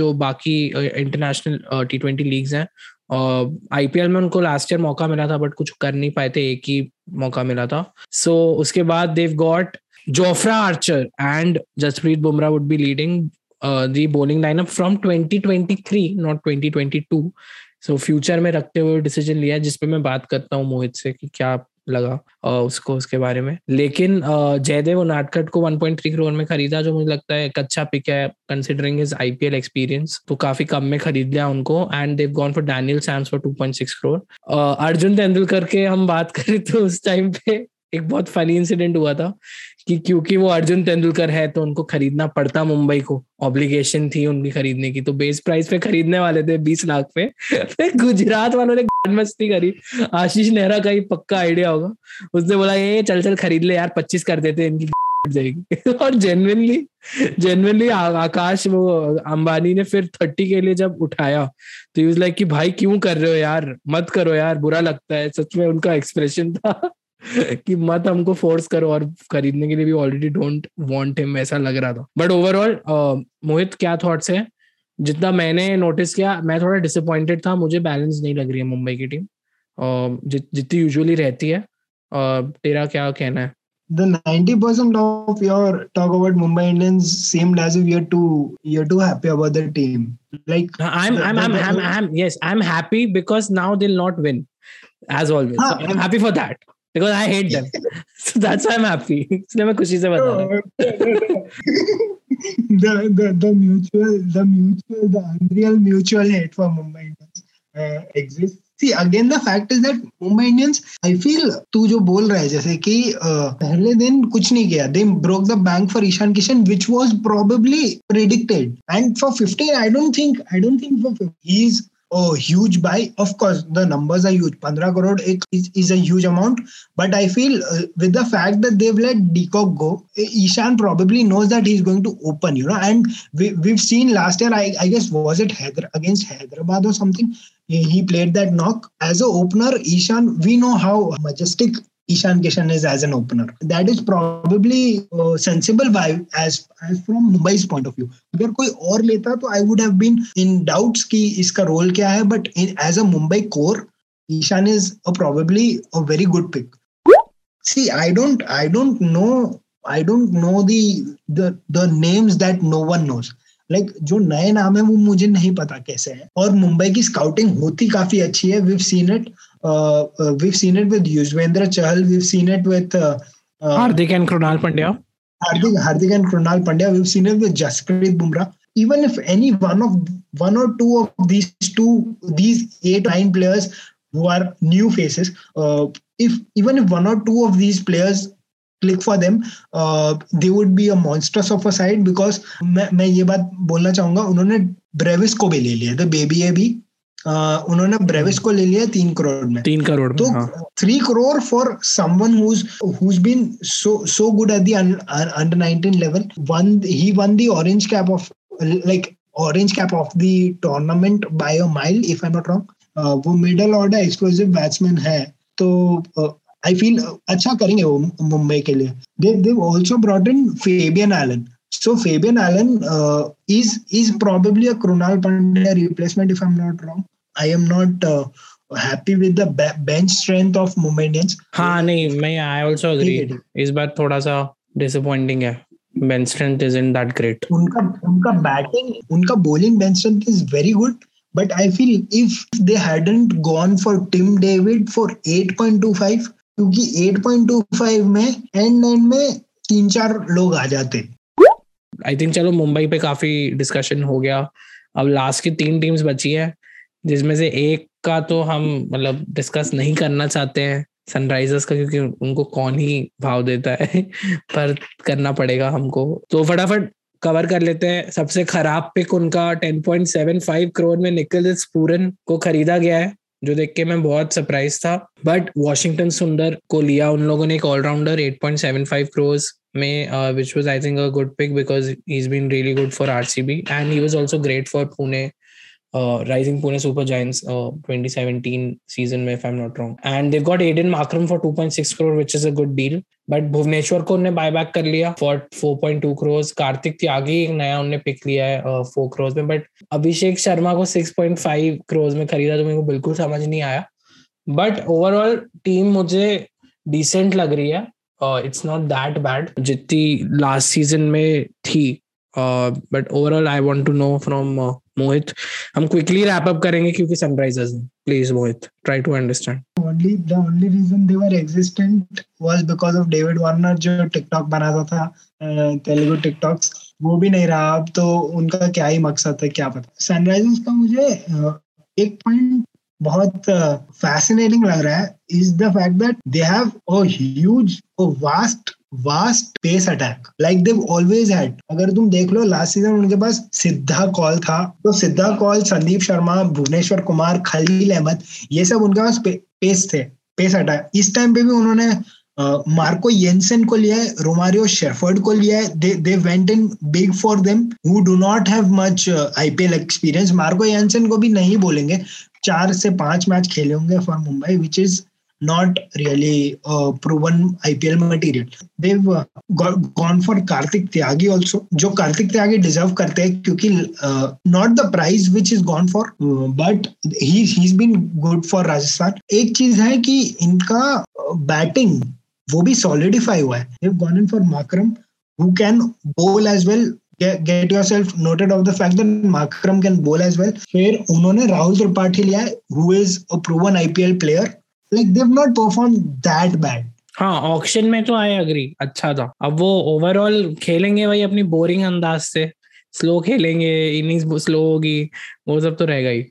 जो बाकी इंटरनेशनल T20 लीग्स हैं, आईपीएल में उनको लास्ट ईयर मौका मिला था बट कुछ कर नहीं पाए थे, एक ही मौका मिला था. सो उसके बाद they've got Jofra Archer and Jasprit Bumrah would be leading the bowling lineup from 2023, not 2022. So future में रखते हुए डिसीजन लिया है, जिसपे मैं बात करता हूँ मोहित से कि क्या लगा उसको उसके बारे में. लेकिन जयदेव उनाडकट को 1.3 करोड़ में खरीदा, जो मुझे लगता है एक अच्छा पिक है कंसिडरिंग हिज आईपीएल एक्सपीरियंस. तो काफी कम में खरीद लिया उनको. And Dev gone for Daniel Sams for 2.6 crore. Arjun Tendulkar के हम बात करें तो उस टाइम पे एक बहुत फनी इंसिडेंट हुआ था कि क्योंकि वो अर्जुन तेंदुलकर है तो उनको खरीदना पड़ता मुंबई को, ऑब्लिगेशन थी उनकी खरीदने की. तो बेस प्राइस पे खरीदने वाले थे 20 लाख पे. गुजरात वालों ने मस्ती करी. आशीष नेहरा का ही पक्का आइडिया होगा. उसने बोला ये चल खरीद ले यार, 25 कर देते इनकी जाएगी. और जेन्युइनली आकाश वो अंबानी ने फिर 30 के लिए जब उठाया तो यूज लाइक कि भाई क्यों कर रहे हो यार, मत करो यार, बुरा लगता है. सच में उनका एक्सप्रेशन था कि मत हमको फोर्स करो, और खरीदने के लिए भी ऑलरेडी डोंट वांट हिम ऐसा लग रहा था. बट ओवरऑल मोहित क्या थॉट्स है? जितना मैंने नोटिस किया मैं थोड़ा डिसअपॉइंटेड था. मुझे बैलेंस नहीं लग रही है मुंबई की टीम जितनी यूजुअली रहती है. तेरा क्या कहना है? The 90% of your talk about Mumbai Indians seemed as if you're too happy about the team. Like I'm happy because now they'll not win as always. So I'm happy for that. Because I hate them. So that's why I'm happy. इसलिए मैं खुशी से बता रहा हूँ. The unreal mutual hate for Mumbai Indians exists. See, again the fact is that Mumbai Indians, I feel, तू जो बोल रहा है जैसे कि पहले दिन कुछ नहीं किया. They broke the bank for Ishan Kishan, which was probably predicted. And for 15, I don't think for he's a huge buy. Of course, the numbers are huge. 15 crore is a huge amount. But I feel with the fact that they've let Deepak go, Ishan probably knows that he's going to open, you know. And we've seen last year, I guess, was it against Hyderabad or something? He played that knock. As an opener, Ishan, we know how majestic Ishan Kishan is as an opener. That is probably sensible vibe as from Mumbai's point of view. अगर कोई और लेता तो I would have been in doubts कि इसका role क्या है. But as a Mumbai core, Ishan is probably a very good pick. See, I don't know the names that no one knows. Like, जो नए नाम है वो मुझे नहीं पता कैसे है. और मुंबई की स्काउटिंग होती काफी अच्छी है. We've seen it with Yuzvendra Chahal. We've seen it with Hardik and Krunal Pandya. Hardik and Krunal Pandya. We've seen it with Jasprit Bumrah. Even if any one or two of these 8-9 players who are new faces, if one or two of these players click for them, they would be a monstrous of a side. Because मैं ये बात बोलना चाहूँगा, उन्होंने Brevis को भी ले लिया, the baby है भी. उन्होंने ब्रेविस को ले लिया 3 करोड़ में. तो 3 crore for someone who's been so good at the under 19 level. He won the orange cap of the tournament by a mile, if I'm not wrong. वो मिडल ऑर्डर एक्सप्लोसिव बैट्समैन है. तो I feel अच्छा करेंगे वो मुंबई के लिए. They've also brought in Fabian Allen. So Fabian Allen is probably a Krunal Pandya replacement, if I'm not wrong. I am not happy with the bench strength of Mumbai Indians. हाँ नहीं, I also agree. इस बार थोड़ा सा disappointing है. Bench strength isn't that great. उनका batting, उनका bowling bench strength is very good. But I feel if they hadn't gone for Tim David for 8.25, क्योंकि 8.25 में एंड एंड में 3-4 लोग आ जाते. आई थिंक चलो मुंबई पे काफी डिस्कशन हो गया. अब लास्ट की 3 टीम्स बची है, जिसमें से एक का तो हम मतलब डिस्कस नहीं करना चाहते हैं, सनराइजर्स का, क्योंकि उनको कौन ही भाव देता है. पर करना पड़ेगा हमको. तो फटाफट कवर कर लेते हैं. सबसे खराब पिक उनका 10.75 करोड़ में निकोलस पूरन को खरीदा गया है, जो देख के मैं बहुत सरप्राइज था. बट वॉशिंगटन सुंदर को लिया उन लोगों ने, एक ऑलराउंडर 8.75 करोड़ में, which was I think a good pick because he's been really good for RCB and he was also great for Pune Rising Pune Super Giants 2017 season mein, if I'm not wrong. And they've got Aiden Markram for 2.6 crore, which is a good deal. But Bhuvneshwar को उन्हें buy back कर लिया for 4.2 crores. Kartik Tyagi एक नया उन्हें pick लिया है 4 crores में. But अभिषेक शर्मा को 6.5 crores में खरीदा तो मेरे को बिल्कुल समझ नहीं आया. But overall team मुझे decent लग रही है. It's not that bad. जितनी last season में थी. But overall, I want to know from Mohit. हम quickly wrap up करेंगे क्योंकि sunrises. Please, Mohit, try to understand. The only reason they were existent was because of David Warner जो TikTok बनाता था, Telugu TikToks. वो भी नहीं रहा अब तो, उनका क्या ही मकसद है क्या पता. सनराइजर्स का मुझे एक पॉइंट बहुत fascinating लग रहा है is the fact that they have a huge, a vast pace attack like they've always had. अगर तुम देख लो लास्ट सीजन उनके पास सिद्धार्थ कौल था, तो सिद्धार्थ कौल, संदीप शर्मा, भुवनेश्वर कुमार, खलील अहमद, ये सब उनके पास पेस थे, पेस अटैक. इस टाइम पे भी उन्होंने मार्को येंसन को लिया है, रोमारियो शेफर्ड को लिया है. they went in big for them who do not have much IPL experience. Marco Jansen को भी नहीं बोलेंगे, 4 से 5 मैच खेले होंगे for Mumbai, which is not really proven IPL material. They've gone for Kartik Tyagi also, जो Kartik Tyagi deserve करते हैं क्योंकि not the price which is gone for, but he's been good for Rajasthan. एक चीज है कि इनका बैटिंग वो भी solidify हुआ है. They've gone in for Markram who can bowl as well. Get yourself noted of the fact that Markram can bowl as well. फिर उन्होंने राहुल त्रिपाठी लिया है who is a proven IPL player. Like they've not performed that bad. हाँ, auction में तो I agree अच्छा था. अब वो ओवरऑल खेलेंगे वही अपनी बोरिंग अंदाज से, स्लो खेलेंगे, इनिंग्स स्लो होगी, वो सब तो रहेगा ही.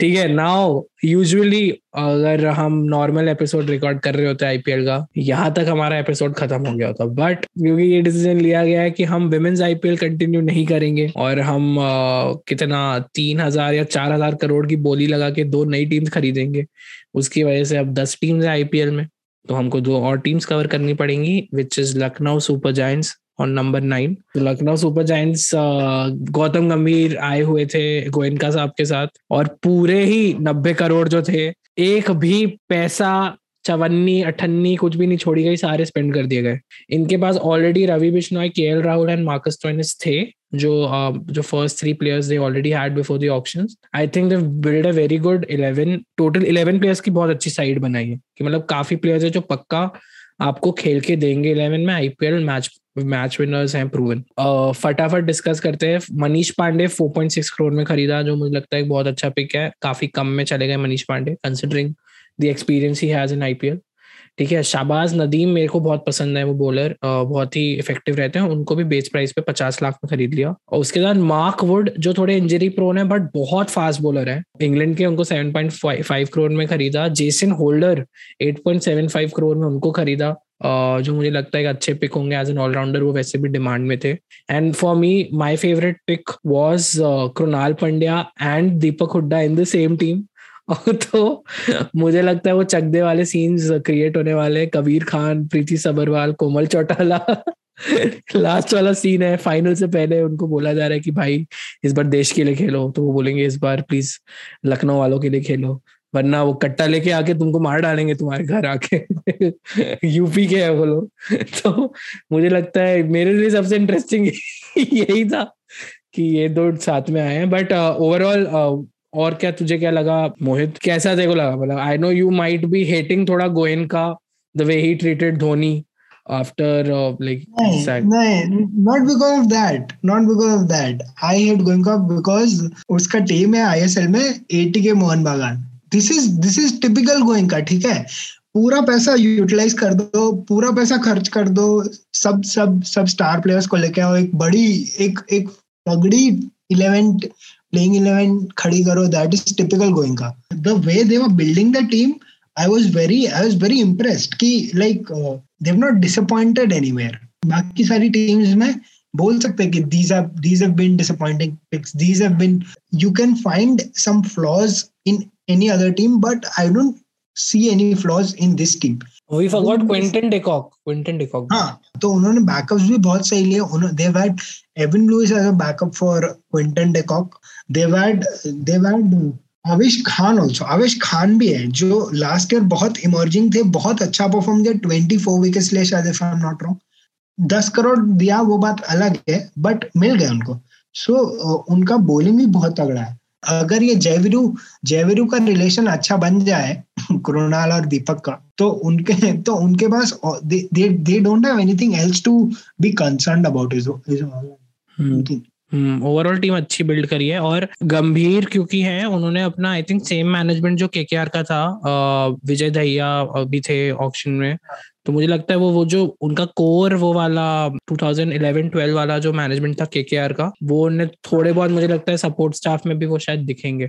ठीक है. नाउ यूजुअली अगर हम नॉर्मल एपिसोड रिकॉर्ड कर रहे होते आईपीएल का, यहाँ तक हमारा एपिसोड खत्म हो गया होता, बट क्योंकि ये डिसीजन लिया गया है कि हम विमेंस आईपीएल कंटिन्यू नहीं करेंगे और हम कितना 3,000 या 4,000 करोड़ की बोली लगा के 2 नई टीम्स खरीदेंगे, उसकी वजह से अब 10 टीम्स है आईपीएल में, तो हमको 2 और टीम्स कवर करनी पड़ेंगी, which is Lucknow Super Giants on number 9. Lucknow Super Giants Gautam Gambhir आए हुए थे गोयनका साहब के साथ, और पूरे ही 90 करोड़ जो थे, एक भी पैसा 54-58 कुछ भी नहीं छोड़ी गई, सारे स्पेंड कर दिए गए. इनके पास already Ravi Bishnoi, KL Rahul and Marcus Stoinis थे, जो first 3 players they already had before the auctions. I think they build a very good 11 total 11 players की बहुत अच्छी साइड बनाई है कि मतलब काफी प्लेयर्स है जो पक्का आपको खेल के देंगे 11 में. आईपीएल मैच विनर्स हैं प्रूवन. फटाफट डिस्कस करते हैं. मनीष पांडे 4.6 करोड़ में खरीदा, जो मुझे लगता है बहुत अच्छा पिक है. काफी कम में चले गए Manish Pandey considering the experience he has in IPL. ठीक है. शाबाज नदीम मेरे को बहुत पसंद है, वो बॉलर बहुत ही इफेक्टिव रहते हैं, उनको भी बेस प्राइस पे 50 लाख में खरीद लिया. और उसके बाद मार्क वुड जो थोड़े इंजरी प्रोन है बट बहुत फास्ट बॉलर है इंग्लैंड के, उनको 7.5 करोड़ में खरीदा. जेसन होल्डर 8.75 करोड़ में उनको खरीदा, जो मुझे लगता है अच्छे पिक होंगे एज एन ऑलराउंडर, वो वैसे भी डिमांड में थे. And for me my favourite pick was Krunal Pandya and Deepak Hooda in the same team. तो मुझे लगता है वो चकदे वाले सीन्स क्रिएट होने वाले. कबीर खान, प्रीति सबरवाल, कोमल चौटाला. लास्ट वाला सीन है, फाइनल से पहले उनको बोला जा रहा है कि भाई इस बार देश के लिए खेलो, तो वो बोलेंगे इस बार प्लीज लखनऊ वालों के लिए खेलो, वरना वो कट्टा लेके आके तुमको मार डालेंगे तुम्हारे घर आके. यूपी के है वो लोग. तो मुझे लगता है मेरे लिए सबसे इंटरेस्टिंग यही था कि ये दो साथ में आए हैं. बट ओवरऑल और क्या तुझे क्या लगा मोहित, कैसा देखो लगा? मतलब I know you might be hating थोड़ा Goenka the way he treated Dhoni after like. नहीं, not because of that. I hate Goenka because उसका टीम है आईएसएल में 80 के Mohun Bagan. This is typical Goenka. ठीक है, पूरा पैसा यूटिलाइज कर दो, पूरा पैसा खर्च कर दो, सब स्टार प्लेयर्स को लेके आओ, एक बड़ी एक तगड़ी 11 playing 11 खड़ी करो. that is typical Goenka. the way they were building the team, I was very impressed कि like they've not disappointed anywhere. बाकी सारी teams में बोल सकते हैं कि these have been disappointing picks, you can find some flaws in any other team, but I don't see any flaws in this team. We forgot Quinton de Kock. हाँ, तो उन्होंने बैकअप्स भी बहुत सही लिए. They've had Evan Lewis as a backup for Quinton de Kock. They've had आवेश खान भी है जो लास्ट ईयर बहुत इमर्जिंग थे, बहुत अच्छा परफॉर्म किया. 24 विकेट्स लिए शायद, if I am not wrong. 10 crore दिया वो बात अलग है, बट मिल गए उनको. सो उनका बॉलिंग भी बहुत तगड़ा है. अगर ये जयवीरू का रिलेशन अच्छा बन जाए कृणाल और दीपक का, तो उनके पास they don't have anything else to be concerned about. Overall team अच्छी बिल्ड करी है. और गंभीर क्योंकि है, उन्होंने अपना आई थिंक सेम मैनेजमेंट जो केकेआर का था, विजय दहिया भी थे ऑक्शन में, तो मुझे लगता है वो जो उनका कोर वो वाला 2011-12 वाला जो मैनेजमेंट था केकेआर का, वो उन्हें थोड़े बहुत मुझे लगता है सपोर्ट स्टाफ में भी वो शायद दिखेंगे.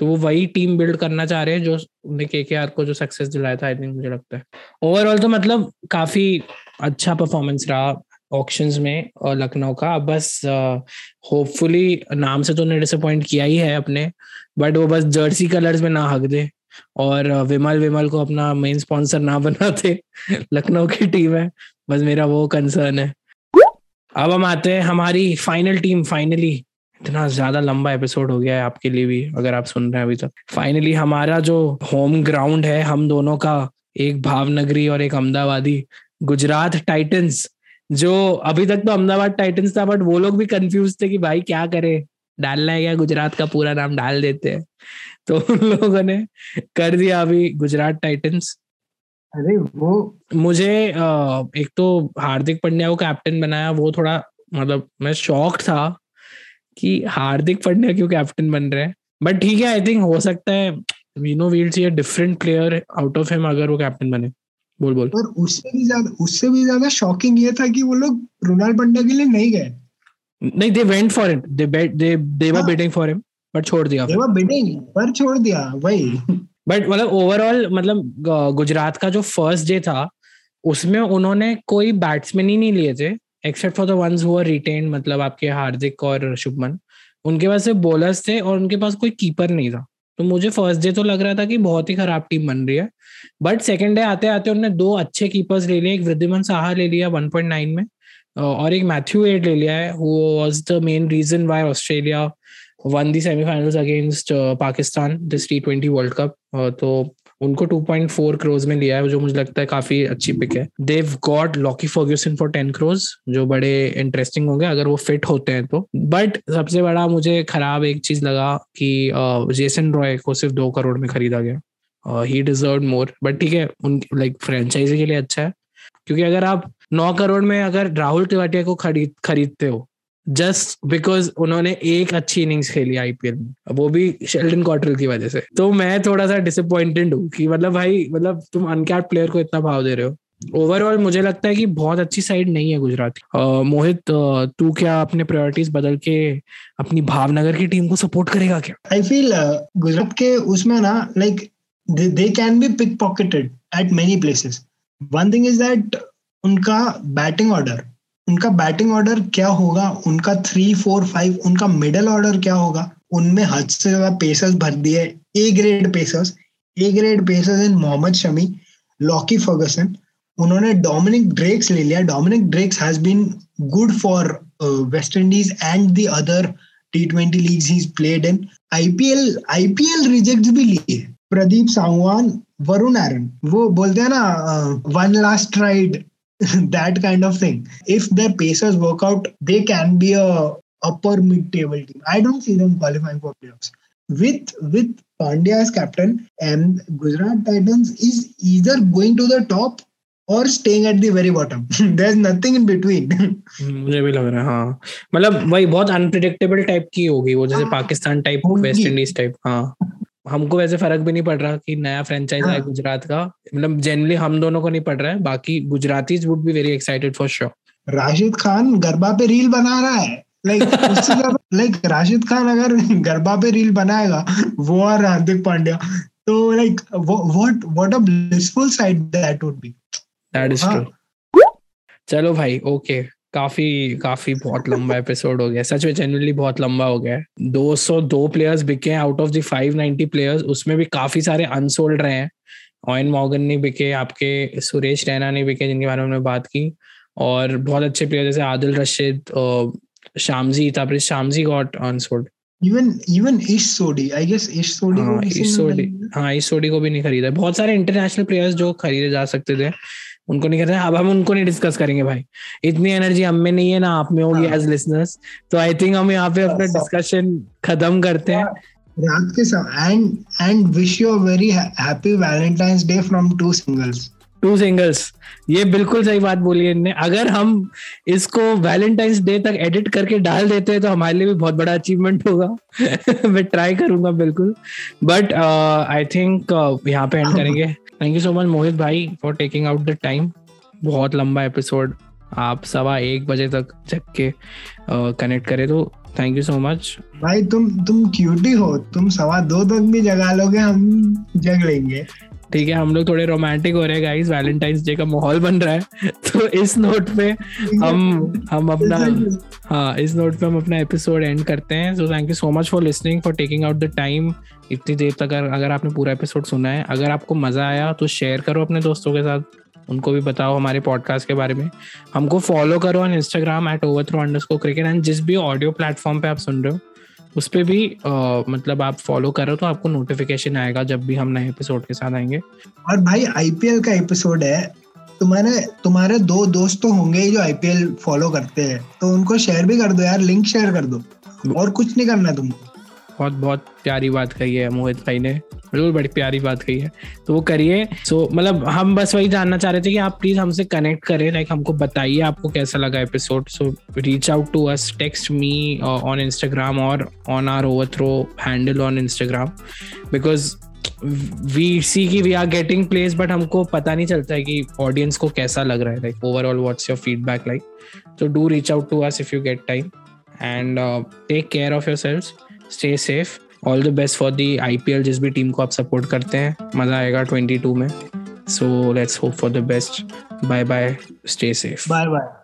तो वो वही टीम बिल्ड करना चाह रहे हैं जो उन्हें केकेआर को जो सक्सेस दिलाया था आई थिंक, मुझे लगता है. ओवरऑल तो मतलब काफी अच्छा परफॉर्मेंस रहा ऑक्शंस में और लखनऊ का. बस होपफुली नाम से तो उन्हें डिसअपॉइंट किया ही है अपने, बट वो बस जर्सी कलर्स में ना हक दे और विमल को अपना मेन स्पॉन्सर ना बनाते. लखनऊ की टीम है, बस मेरा वो कंसर्न है. अब हम आते हैं हमारी फाइनल टीम. फाइनली, इतना ज्यादा लंबा एपिसोड हो गया है आपके लिए भी अगर आप सुन रहे हैं अभी तक. फाइनली हमारा जो होम ग्राउंड है हम दोनों का, एक भावनगरी और एक अहमदाबादी, गुजरात टाइटंस. जो अभी तक तो अहमदाबाद टाइटंस था, बट वो लोग भी कंफ्यूज थे कि भाई क्या करे, डालना है क्या गुजरात का पूरा नाम, डाल देते हैं. तो उन लोगों ने कर दिया अभी गुजरात टाइटंस. अरे वो मुझे एक तो हार्दिक पांड्या को कैप्टन बनाया, वो थोड़ा मतलब मैं शॉक्ड था कि हार्दिक पांड्या क्यों कैप्टन बन रहे हैं. बट ठीक है, आई थिंक हो सकता है we know we will see a different player out of him अगर वो कैप्टन बने. बोल और उससे भी ज्यादा शॉकिंग ये था कि वो लोग कृणाल पंड्या के लिए नहीं गए. नहीं, they went for it, they were bidding for him, पर छोड़ दिया. दे वर बिडिंग पर छोड़ दिया वही. बट मतलब ओवरऑल मतलब गुजरात का जो फर्स्ट डे था उसमें उन्होंने कोई बैट्समैन ही नहीं लिए थे except for the ones who were retained, मतलब आपके हार्दिक और शुभमन. उनके पास सिर्फ बॉलर्स थे और उनके पास कोई कीपर नहीं था. तो मुझे फर्स्ट डे तो लग रहा था कि बहुत ही खराब टीम बन रही है, बट सेकंड डे आते आते उन्होंने 2 अच्छे कीपर्स ले लिए. एक वृद्धिमान साहा ले लिया 1.9 में और एक मैथ्यू एड ले लिया है, who was the main reason why Australia won the semifinals against Pakistan this T20 world cup. तो उनको 2.4 करोड़ में लिया है, जो मुझे लगता है काफी अच्छी पिक है. They got Lockie Ferguson for 10 crore, जो बड़े इंटरेस्टिंग होंगे अगर वो फिट होते हैं तो. बट सबसे बड़ा मुझे खराब एक चीज लगा कि जेसन रॉय को सिर्फ 2 करोड़ में खरीदा गया. ही डिजर्व मोर, बट ठीक है, उनकी लाइक फ्रेंचाइजी के लिए अच्छा है, क्योंकि अगर आप 9 करोड़ में अगर राहुल टिवाटिया को खरीदते हो जस्ट बिकॉज उन्होंने एक अच्छी इनिंग्स खेली आईपीएल में, वो भी शेल्डन कॉटरल की वजह से, तो मैं थोड़ा सा डिसअपॉइंटेड हूँ कि मतलब भाई मतलब तुम अनकैप्ड प्लेयर को इतना भाव दे रहे हो. ओवरऑल मुझे लगता है कि बहुत अच्छी साइड नहीं है गुजरात की. मोहित, तू क्या अपने प्रायोरिटीज बदल के अपनी भावनगर की टीम को सपोर्ट करेगा क्या? आई फील गुजरात के उसमें ना like they can be pick pocketed at many places. One thing is that उनका बैटिंग ऑर्डर क्या होगा, उनका 3, 4, 5, उनका मिडल ऑर्डर क्या होगा. उनमें हद से ज्यादा पेसर्स भर दिए, A grade pacers in Mohammed Shami, Lockie Ferguson. उन्होंने डोमिनिक ड्रेक्स ले लिया. Dominic Drakes has been good for West Indies and the other T20 leagues he is played in. IPL rejects भी लिए. प्रदीप सांगवान, वरुण आरन, वो बोलते हैं ना one last ride. That kind of thing. If their pacers work out, they can be a upper mid-table team. I don't see them qualifying for playoffs. With Pandya as captain, and Gujarat Titans is either going to the top or staying at the very bottom. There's nothing in between. मुझे भी लग रहा है हाँ, मतलब वही बहुत unpredictable type की होगी वो, जैसे Pakistan type, West Indies type. हाँ, हमको वैसे फर्क भी नहीं पड़ रहा कि नया फ्रेंचाइज है गुजरात का, मतलब जनरली हम दोनों को नहीं पड़ रहा है. बाकी Gujaratis would be very excited for sure. Rashid Khan garba पे रील बना रहा है लाइक राशिद खान अगर गरबा पे रील बनाएगा वो और हार्दिक पांड्या, तो like what a blissful side that would be. That is true. चलो भाई, ओके, काफी बहुत लंबा एपिसोड हो गया सच में, जनरली बहुत लंबा हो गया. 202 प्लेयर्स बिके आउट ऑफ द 590 प्लेयर्स, उसमें भी काफी सारे अनसोल्ड रहे हैं ऑयन मॉर्गन नहीं बिके, आपके सुरेश रैना नहीं बिके जिनके बारे में हमने बात की, और बहुत अच्छे प्लेयर जैसे Adil Rashid, Shamsi, Tabraiz Shamsi got unsold, even Ish Sodhi, I guess इश सोडी को भी नहीं खरीदा। बहुत सारे इंटरनेशनल प्लेयर्स जो खरीदे जा सकते थे उनको नहीं खरीदा। अब हम उनको नहीं डिस्कस करेंगे भाई, इतनी एनर्जी हम में नहीं है ना आप में होगी एज लिसनर्स, तो आई थिंक हम यहाँ पे अपना डिस्कशन खत्म करते हैं रात के समय। And wish you a very happy Valentine's day from two singles. ये बिल्कुल सही बात बोली इनने, अगर हम इसको वैलेंटाइंस डे तक एडिट करके डाल देते हैं तो हमारे लिए भी बहुत बड़ा अचीवमेंट होगा। मैं ट्राई करूंगा बिल्कुल, बट आई थिंक यहाँ पे एंड करेंगे। Thank you so much Mohit भाई for taking out the time. बहुत लंबा एपिसोड, आप 1:15 बजे तक जग के कनेक्ट करे, तो थैंक यू सो मच भाई। तुम क्यूटी हो, तुम 2:15 तक भी जगा लोगे, हम जग लेंगे। ठीक है, हम लोग थोड़े रोमांटिक हो रहे हैं गाइस, वैलेंटाइंस डे का माहौल बन रहा है, तो इस नोट पे हम अपना एपिसोड एंड करते हैं। So thank you so much for listening, for taking out the time इतनी देर तक। अगर आपने पूरा एपिसोड सुना है, अगर आपको मजा आया तो शेयर करो अपने दोस्तों के साथ, उनको भी बताओ हमारे पॉडकास्ट के बारे में। हमको फॉलो करो ऑन इंस्टाग्राम @overthrow_cricket, एंड जिस भी ऑडियो प्लेटफॉर्म पे आप सुन रहे हो उस पर भी मतलब आप फॉलो करो तो आपको नोटिफिकेशन आएगा जब भी हम नए एपिसोड के साथ आएंगे। और भाई आईपीएल का एपिसोड है, तुम्हारे 2 दोस्त तो होंगे जो आईपीएल फॉलो करते हैं, तो उनको शेयर भी कर दो यार, लिंक शेयर कर दो, और कुछ नहीं करना तुमको। बहुत बहुत प्यारी बात कही है मोहित भाई ने, बिल्कुल बड़ी प्यारी बात कही है, तो वो करिए। सो मतलब हम बस वही जानना चाह रहे थे कि आप प्लीज हमसे कनेक्ट करें, लाइक हमको बताइए आपको कैसा लगा episode. So reach out to us, text me on Instagram और on our overthrow handle on Instagram, because we see की we are getting place, but हमको पता नहीं चलता है कि ऑडियंस को कैसा लग रहा है, like overall what's your feedback like. तो do reach out to us if you get time, and take care of yourselves, stay safe, all the best for the IPL. जिस भी टीम को आप सपोर्ट करते हैं मजा आएगा 22 में। So let's hope for the best. Bye bye, stay safe, bye bye.